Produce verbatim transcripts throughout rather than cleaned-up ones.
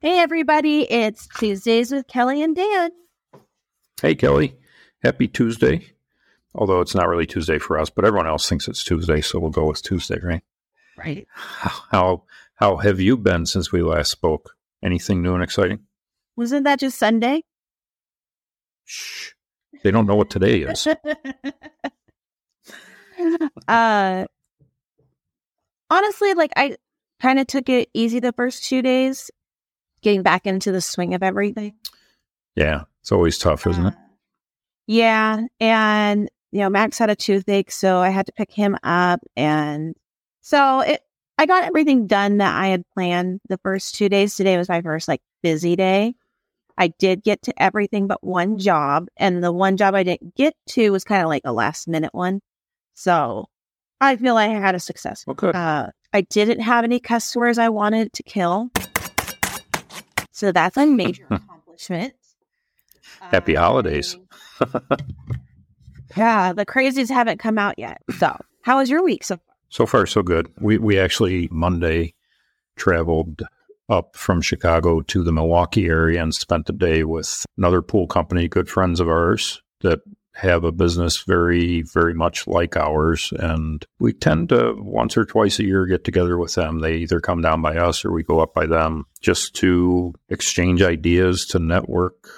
Hey, everybody. It's Tuesdays with Kelly and Dan. Hey, Kelly. Happy Tuesday. Although it's not really Tuesday for us, but everyone else thinks it's Tuesday, so we'll go with Tuesday, right? Right. How how, how have you been since we last spoke? Anything new and exciting? Wasn't that just Sunday? Shh. They don't know what today is. uh, honestly, like I kind of took it easy the first two days. Getting back into the swing of everything. Yeah. It's always tough, isn't uh, it? Yeah. And, you know, Max had a toothache, so I had to pick him up. And so it, I got everything done that I had planned the first two days. Today was my first, like, busy day. I did get to everything but one job. And the one job I didn't get to was kind of like a last minute one. So I feel like I had a success. Well, good. Uh, I didn't have any customers I wanted to kill. So that's a major accomplishment. Happy uh, holidays. Yeah, the crazies haven't come out yet. So how was your week so far? So far, so good. We we actually Monday traveled up from Chicago to the Milwaukee area and spent the day with another pool company, good friends of ours, that have a business very, very much like ours. And we tend to once or twice a year get together with them. They either come down by us or we go up by them just to exchange ideas, to network,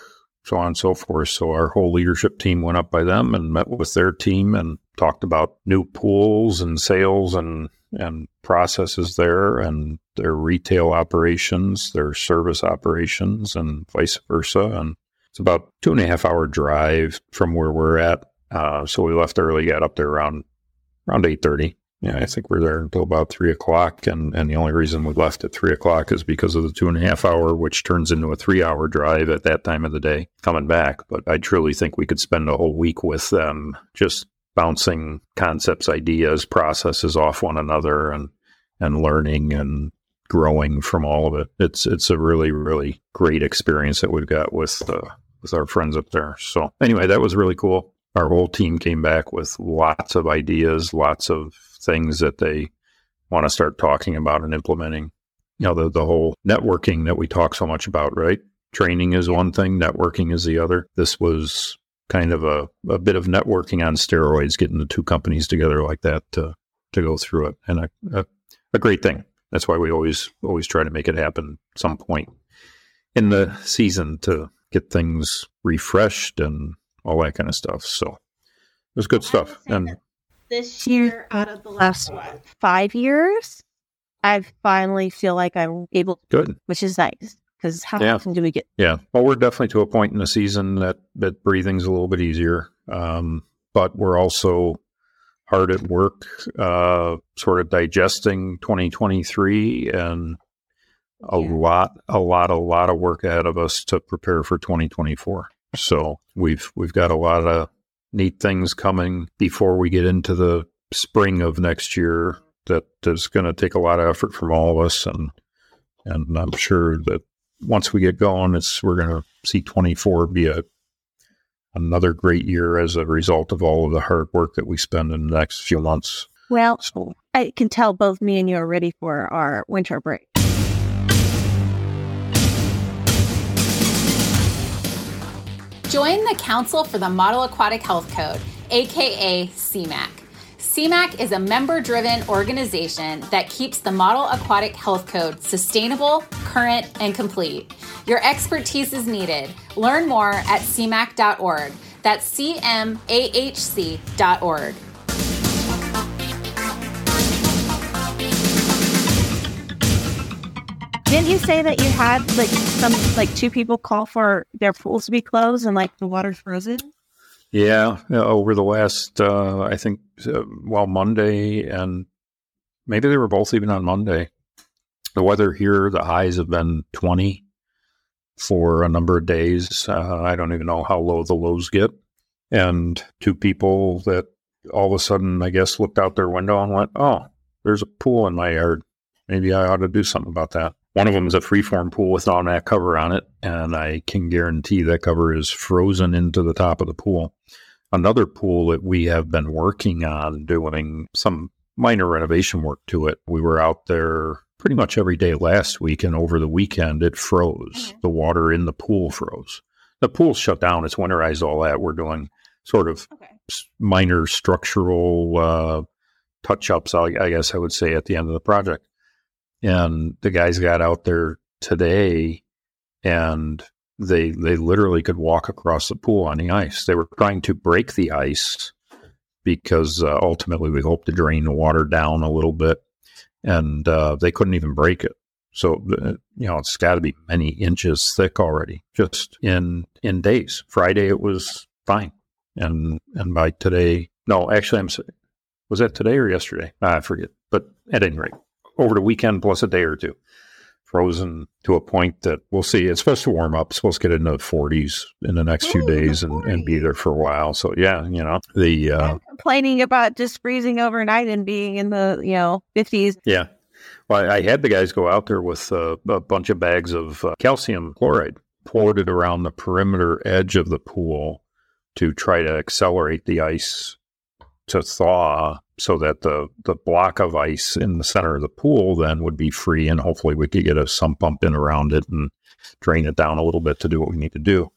so on and so forth. So our whole leadership team went up by them and met with their team and talked about new pools and sales and, and processes there and their retail operations, their service operations, and vice versa. And it's about two and a half hour drive from where we're at. Uh, so we left early, got up there around around eight thirty. Yeah, I think we're there until about three o'clock. And, and the only reason we left at three o'clock is because of the two and a half hour, which turns into a three hour drive at that time of the day coming back. But I truly think we could spend a whole week with them just bouncing concepts, ideas, processes off one another and, and learning and growing from all of it. It's it's a really, really great experience that we've got with uh, with our friends up there. So anyway, that was really cool. Our whole team came back with lots of ideas, lots of things that they want to start talking about and implementing. You know, the, the whole networking that we talk so much about, right? Training is one thing, networking is the other. This was kind of a, a bit of networking on steroids, getting the two companies together like that to, to go through it. And a, a, a great thing. That's why we always always try to make it happen at some point in the season to get things refreshed and all that kind of stuff. So it was good stuff. And this year, out of the last what, five years, I finally feel like I'm able to, good, which is nice because how yeah. often do we get? Yeah. Well, we're definitely to a point in the season that, that breathing's a little bit easier, um, but we're also hard at work, uh, sort of digesting twenty twenty-three and a yeah. lot, a lot, a lot of work ahead of us to prepare for twenty twenty-four. So we've, we've got a lot of neat things coming before we get into the spring of next year that is going to take a lot of effort from all of us. And, and I'm sure that once we get going, it's, we're going to see twenty-four be a, another great year as a result of all of the hard work that we spend in the next few months. Well, so, I can tell both me and you are ready for our winter break. Join the Council for the Model Aquatic Health Code, aka C MAC. C MAC is a member-driven organization that keeps the Model Aquatic Health Code sustainable, current, and complete. Your expertise is needed. Learn more at C MAC dot org. That's C M A H C dot org. Didn't you say that you had like some like two people call for their pools to be closed and like the water's frozen? Yeah, over the last uh, I think uh, well Monday and maybe they were both even on Monday. The weather here, the highs have been twenty for a number of days. Uh, I don't even know how low the lows get. And two people that all of a sudden, I guess, looked out their window and went, "Oh, there's a pool in my yard. Maybe I ought to do something about that." One of them is a freeform pool with an automatic cover on it, and I can guarantee that cover is frozen into the top of the pool. Another pool that we have been working on doing some minor renovation work to it. We were out there pretty much every day last week, and over the weekend, it froze. The water in the pool froze. The pool's shut down. It's winterized, all that. We're doing sort of okay. minor structural uh, touch-ups, I, I guess I would say, at the end of the project. And the guys got out there today, and they they literally could walk across the pool on the ice. They were trying to break the ice because uh, ultimately we hope to drain the water down a little bit, and uh, they couldn't even break it. So, you know, it's got to be many inches thick already, just in in days. Friday, it was fine. And and by today, no, actually, I'm sorry. Was that today or yesterday? I forget. But at any rate, over the weekend plus a day or two, frozen to a point that we'll see. It's supposed to warm up. It's supposed to get into the forties in the next Ooh, few days and, and be there for a while. So, yeah, you know. the uh, I'm complaining about just freezing overnight and being in the, you know, fifties. Yeah. Well, I had the guys go out there with uh, a bunch of bags of uh, calcium chloride, poured it around the perimeter edge of the pool to try to accelerate the ice to thaw so that the, the block of ice in the center of the pool then would be free, and hopefully we could get a sump pump in around it and drain it down a little bit to do what we need to do.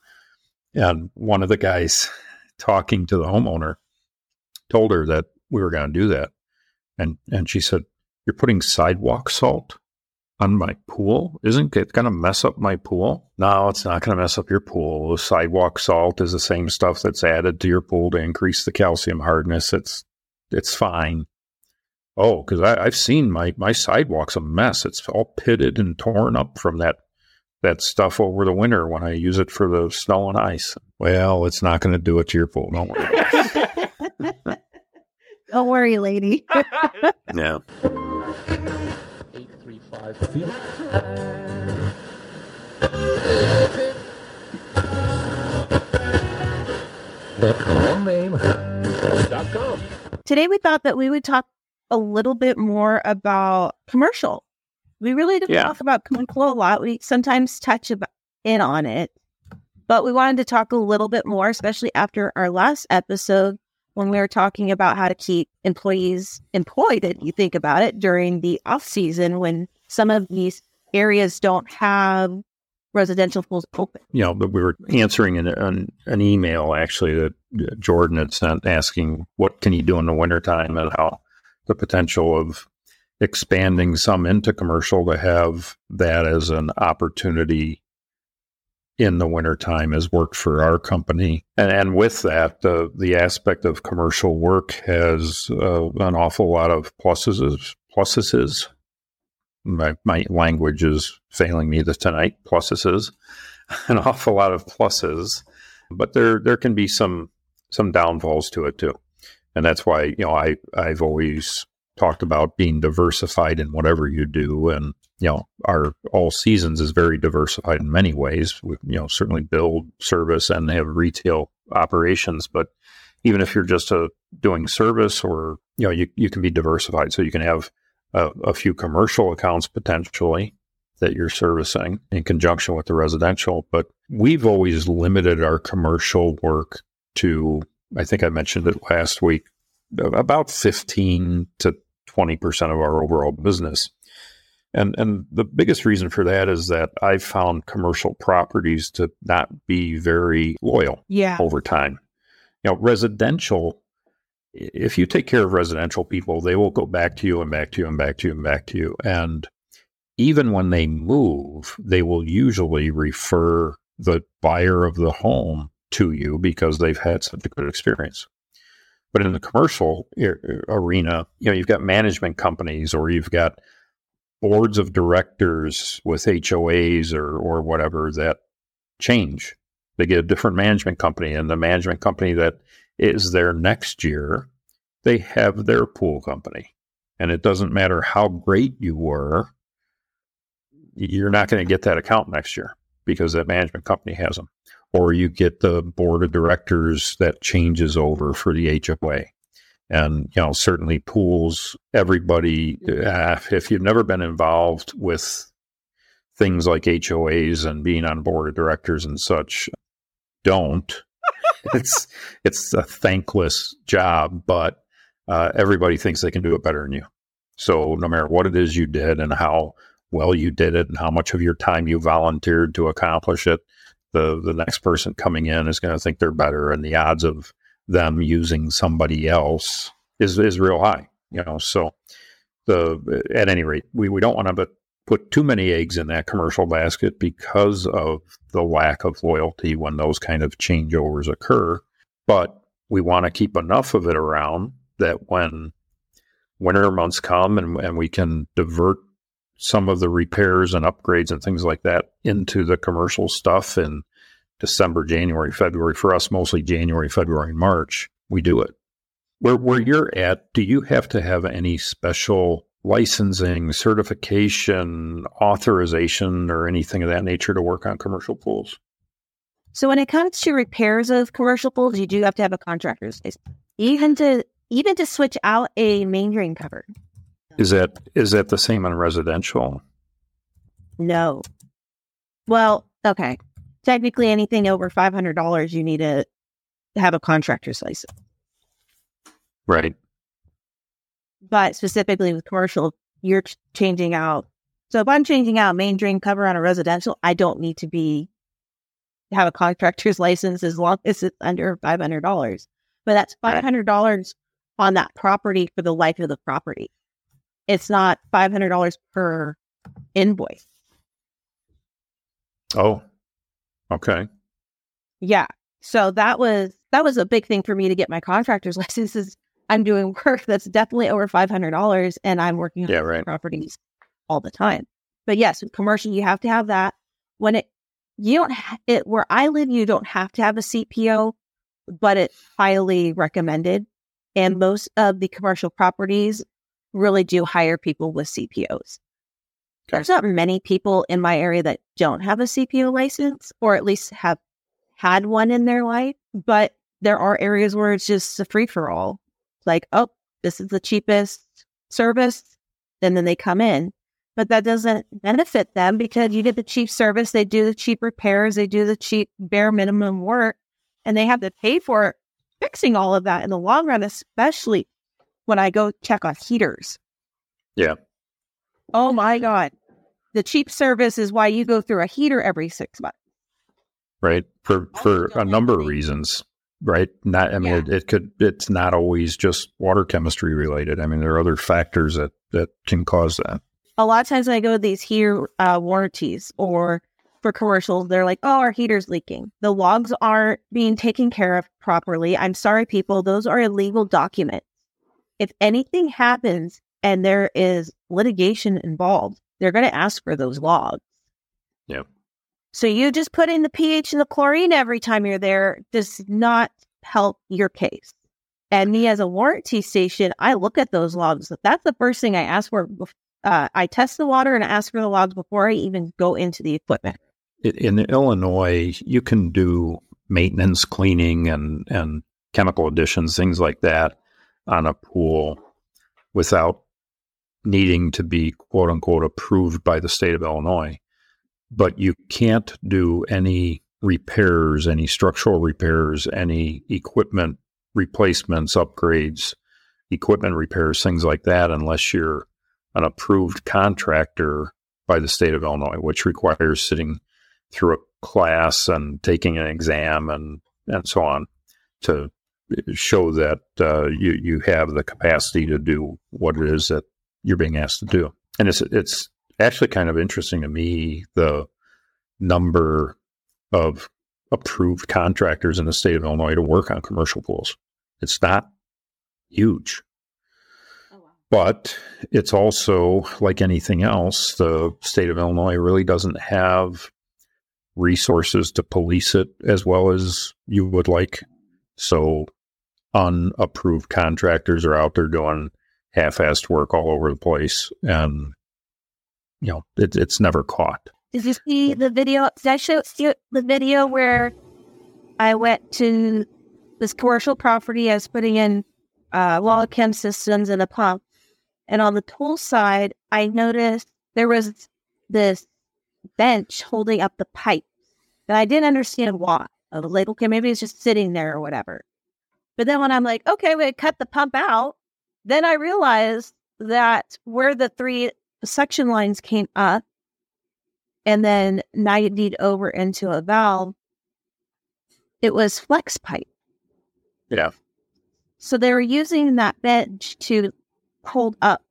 And one of the guys talking to the homeowner told her that we were going to do that. And, and she said, "You're putting sidewalk salt on my pool? Isn't it going to mess up my pool?" No, it's not going to mess up your pool. Sidewalk salt is the same stuff that's added to your pool to increase the calcium hardness. It's it's fine. Oh, because I've seen my, my sidewalk's a mess. It's all pitted and torn up from that, that stuff over the winter when I use it for the snow and ice. Well, it's not going to do it to your pool. Don't worry. Don't worry, lady. Yeah. Eight three five field. Today we thought that we would talk a little bit more about commercial. We really didn't yeah. talk about commercial a lot. We sometimes touch in on it, but we wanted to talk a little bit more, especially after our last episode, when we were talking about how to keep employees employed, and you think about it during the off season when some of these areas don't have residential pools open. You know, but we were answering an, an, an email actually that Jordan had sent asking, what can you do in the wintertime, and how the potential of expanding some into commercial to have that as an opportunity in the wintertime has worked for our company. And, and with that, the, the aspect of commercial work has uh, an awful lot of pluses. pluses. My, my language is failing me this tonight. Pluses. An awful lot of pluses. But there there can be some some downfalls to it too. And that's why, you know, I, I've always talked about being diversified in whatever you do. And, you know, our All Seasons is very diversified in many ways. We, you know, certainly build, service, and have retail operations. But even if you're just a, doing service, or, you know, you, you can be diversified. So you can have a, a few commercial accounts potentially that you're servicing in conjunction with the residential. But we've always limited our commercial work to, I think I mentioned it last week, about fifteen to twenty percent of our overall business. And and the biggest reason for that is that I've found commercial properties to not be very loyal yeah. over time. You know, residential, if you take care of residential people, they will go back to you and back to you and back to you and back to you. And even when they move, they will usually refer the buyer of the home to you because they've had such a good experience. But in the commercial arena, you know, you've got management companies, or you've got boards of directors with H O As or or whatever that change. They get a different management company, and the management company that is there next year, they have their pool company. And it doesn't matter how great you were, you're not going to get that account next year because that management company has them. Or you get the board of directors that changes over for the H O A. And, you know, certainly pools, everybody, uh, if you've never been involved with things like H O As and being on board of directors and such, don't. It's it's a thankless job, but uh, everybody thinks they can do it better than you. So no matter what it is you did and how well you did it and how much of your time you volunteered to accomplish it, the, the next person coming in is going to think they're better, and the odds of them using somebody else is, is real high, you know. So the at any rate, we, we don't want to put too many eggs in that commercial basket because of the lack of loyalty when those kind of changeovers occur. But we want to keep enough of it around that when winter months come and, and we can divert some of the repairs and upgrades and things like that into the commercial stuff and December, January, February, for us mostly January, February, and March, we do it. Where where you're at, do you have to have any special licensing, certification, authorization, or anything of that nature to work on commercial pools? So when it comes to repairs of commercial pools, you do have to have a contractor's license, even to even to switch out a main drain cover. Is that is that the same on residential? No. Well, okay. Technically, anything over five hundred dollars, you need to have a contractor's license. Right. But specifically with commercial, you're ch- changing out. So if I'm changing out main drain cover on a residential, I don't need to be have a contractor's license as long as it's under five hundred dollars. But that's five hundred dollars on that property for the life of the property. It's not five hundred dollars per invoice. Oh, okay. Yeah. So that was that was a big thing for me to get my contractor's licenses. I'm doing work that's definitely over five hundred dollars, and I'm working on yeah, right. properties all the time. But yes, with commercial, you have to have that. When it you don't ha- it where I live, you don't have to have a C P O, but it's highly recommended. And most of the commercial properties really do hire people with C P Os. There's not many people in my area that don't have a C P O license, or at least have had one in their life. But there are areas where it's just a free-for-all. Like, oh, this is the cheapest service, and then they come in. But that doesn't benefit them because you get the cheap service, they do the cheap repairs, they do the cheap bare minimum work, and they have to pay for it, fixing all of that in the long run, especially when I go check on heaters. Yeah. Oh, my God. The cheap service is why you go through a heater every six months. Right. For for a number of reasons, right? Not, I mean, yeah. it, it could, it's not always just water chemistry related. I mean, there are other factors that, that can cause that. A lot of times when I go to these heater uh, warranties or for commercials, they're like, oh, our heater's leaking. The logs aren't being taken care of properly. I'm sorry, people. Those are illegal documents. If anything happens and there is litigation involved, they're going to ask for those logs. Yeah. So you just put in the pH and the chlorine every time you're there does not help your case. And me as a warranty station, I look at those logs. That's the first thing I ask for. Uh, I test the water and I ask for the logs before I even go into the equipment. In Illinois, you can do maintenance, cleaning, and, and chemical additions, things like that on a pool without needing to be, quote unquote, approved by the state of Illinois. But you can't do any repairs, any structural repairs, any equipment replacements, upgrades, equipment repairs, things like that, unless you're an approved contractor by the state of Illinois, which requires sitting through a class and taking an exam and, and so on to show that uh, you, you have the capacity to do what it is that you're being asked to do. And it's it's actually kind of interesting to me, the number of approved contractors in the state of Illinois to work on commercial pools. It's not huge. Oh, wow. But it's also, like anything else, the state of Illinois really doesn't have resources to police it as well as you would like. So unapproved contractors are out there doing half-assed work all over the place, and you know it, it's never caught. Did you see the video? Did I show you the video where I went to this commercial property? I was putting in uh, wall chem systems and a pump. And on the pool side, I noticed there was this bench holding up the pipe. And I didn't understand why. I was like, okay, maybe it's just sitting there or whatever. But then when I'm like, okay, we cut the pump out, then I realized that where the three suction lines came up and then ninety over into a valve, it was flex pipe. Yeah. So they were using that bench to hold up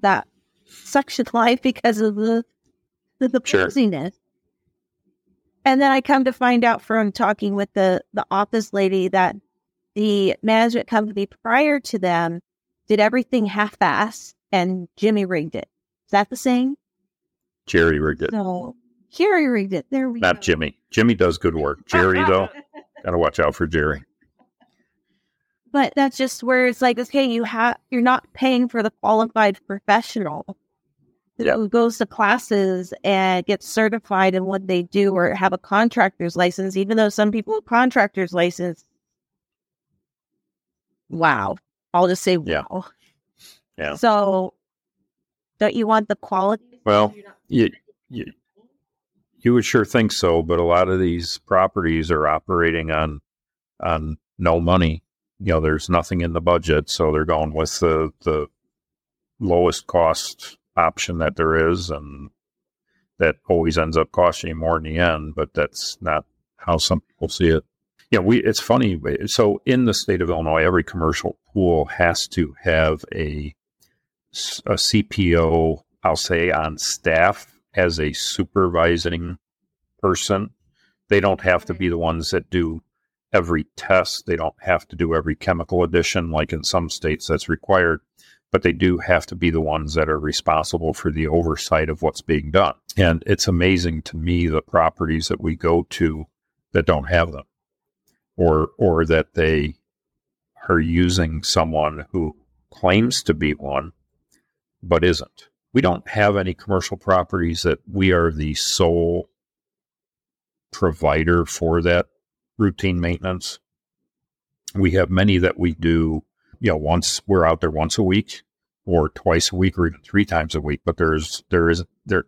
that suction line because of the the, the sure. posiness. And then I come to find out from talking with the, the office lady that the management company prior to them did everything half-assed and Jimmy-rigged it. Is that the saying? Jerry-rigged it. No, Jerry-rigged it. There we Not go. Jimmy. Jimmy does good work. Jerry, though, gotta watch out for Jerry. But that's just where it's like, okay, you have you're not paying for the qualified professional yeah. who goes to classes and gets certified in what they do or have a contractor's license, even though some people have contractor's license. Wow. I'll just say wow. Yeah. yeah. So don't you want the quality? Well, you, you you would sure think so, but a lot of these properties are operating on on no money. You know, there's nothing in the budget, so they're going with the the lowest cost option that there is, and that always ends up costing you more in the end, but that's not how some people see it. Yeah, you know, we it's funny. So in the state of Illinois, every commercial pool has to have a, a C P O, I'll say, on staff as a supervising person. They don't have to be the ones that do every test. They don't have to do every chemical addition, like in some states that's required, but they do have to be the ones that are responsible for the oversight of what's being done. And it's amazing to me, the properties that we go to that don't have them, or, or that they are using someone who claims to be one, but isn't. We don't have any commercial properties that we are the sole provider for that routine maintenance. We have many that we do, you know, once we're out there once a week or twice a week or even three times a week, but there's, there is, there,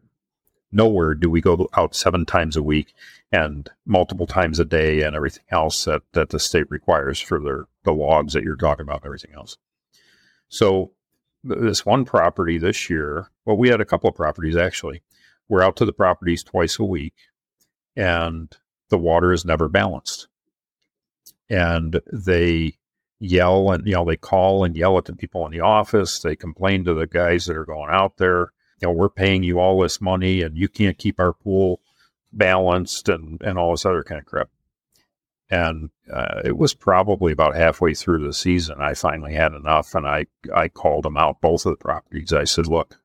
nowhere do we go out seven times a week and multiple times a day and everything else that, that the state requires for their, the logs that you're talking about and everything else. So this one property this year, well, we had a couple of properties actually. We're out to the properties twice a week and the water is never balanced. And they yell and, you know, they call and yell at the people in the office. They complain to the guys that are going out there, you know, we're paying you all this money and you can't keep our pool balanced and, and all this other kind of crap. And uh, it was probably about halfway through the season. I finally had enough and I, I called them out, both of the properties. I said, look,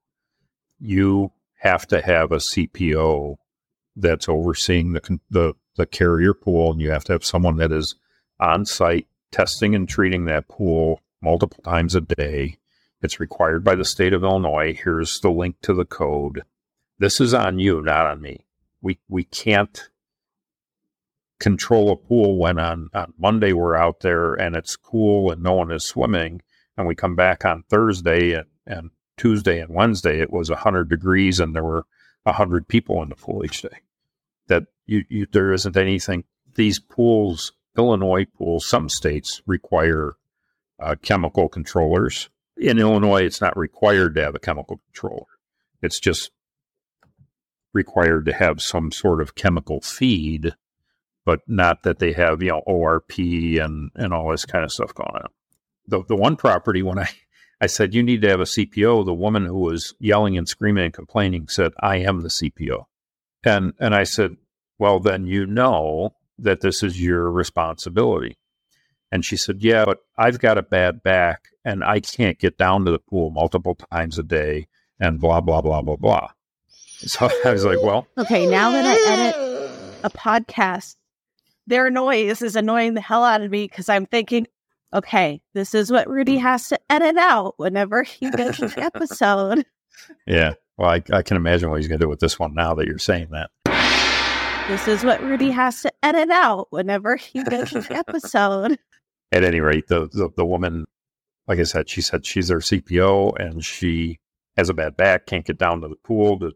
you have to have a C P O that's overseeing the, the, the carrier pool, and you have to have someone that is on site testing and treating that pool multiple times a day. It's required by the state of Illinois. Here's the link to the code. This is on you, not on me. We we can't control a pool when on, on Monday we're out there and it's cool and no one is swimming, and we come back on Thursday and, and Tuesday and Wednesday it was one hundred degrees and there were one hundred people in the pool each day. That you, you there isn't anything. These pools, Illinois pools, some states require uh, chemical controllers. In Illinois, it's not required to have a chemical controller. It's just required to have some sort of chemical feed, but not that they have, you know, O R P and, and all this kind of stuff going on. The the one property, when I, I said, you need to have a C P O, the woman who was yelling and screaming and complaining said, I am the C P O. And and I said, well, then you know that this is your responsibility. And she said, yeah, but I've got a bad back and I can't get down to the pool multiple times a day and blah, blah, blah, blah, blah. So I was like, well. Okay, now that I edit a podcast, their noise is annoying the hell out of me because I'm thinking, okay, this is what Rudy has to edit out whenever he does the episode. Yeah, well, I, I can imagine what he's going to do with this one now that you're saying that. This is what Rudy has to edit out whenever he does the episode. At any rate, the, the the woman, like I said, she said she's their C P O and she has a bad back, can't get down to the pool to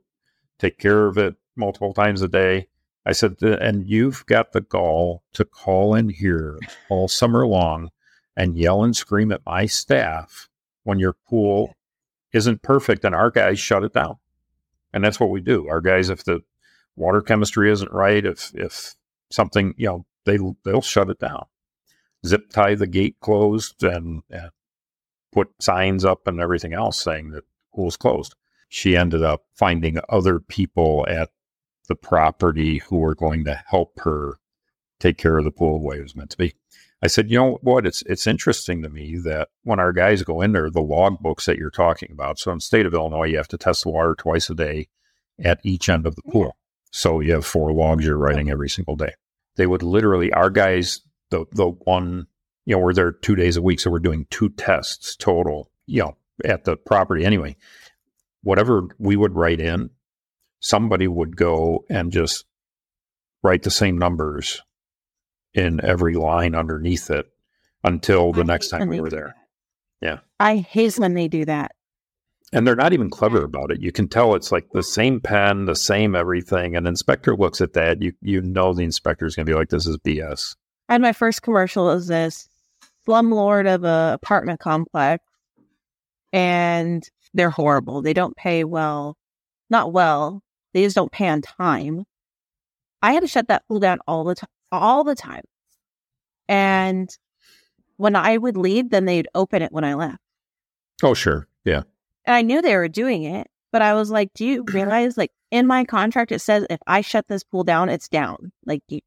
take care of it multiple times a day. I said, and you've got the gall to call in here all summer long and yell and scream at my staff when your pool isn't perfect and our guys shut it down. And that's what we do. Our guys, if the water chemistry isn't right, if if something, you know, they, they'll shut it down. Zip tie the gate closed and, and put signs up and everything else saying that pool's closed. She ended up finding other people at the property who were going to help her take care of the pool the way it was meant to be. I said, you know what, it's it's interesting to me that when our guys go in there, the log books that you're talking about. So in the state of Illinois, you have to test the water twice a day at each end of the pool. So you have four logs you're writing every single day. They would literally, our guys, the the one, you know, we're there two days a week, so we're doing two tests total, you know, at the property anyway. Whatever we would write in, somebody would go and just write the same numbers in every line underneath it until the I next time we were there. Yeah. I hate when they do that. And they're not even clever about it. You can tell it's like the same pen, the same everything. An inspector looks at that. You you know the inspector is going to be like, this is B S. I had my first commercial as this slumlord of an apartment complex. And they're horrible. They don't pay well. Not well. They just don't pay on time. I had to shut that pool down all the time. All the time. And when I would leave, then they'd open it when I left. Oh, sure. Yeah. And I knew they were doing it, but I was like, do you realize, like, in my contract, it says if I shut this pool down, it's down. Like, you,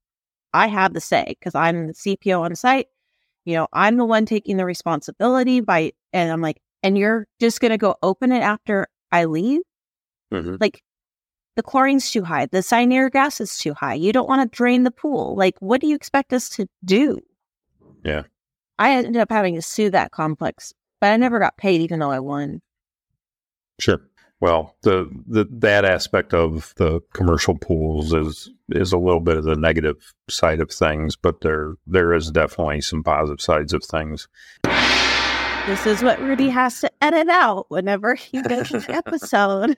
I have the say because I'm the C P O on site. You know, I'm the one taking the responsibility by, and I'm like, and you're just going to go open it after I leave? Mm-hmm. Like, the chlorine's too high. The cyanuric acid's too high. You don't want to drain the pool. Like, what do you expect us to do? Yeah. I ended up having to sue that complex, but I never got paid even though I won. Sure. Well, the, the that aspect of the commercial pools is is a little bit of the negative side of things, but there there is definitely some positive sides of things. This is what Rudy has to edit out whenever he does an episode.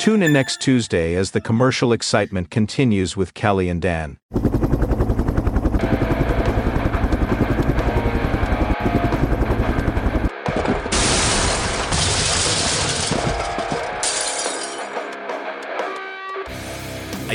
Tune in next Tuesday as the commercial excitement continues with Kelly and Dan. I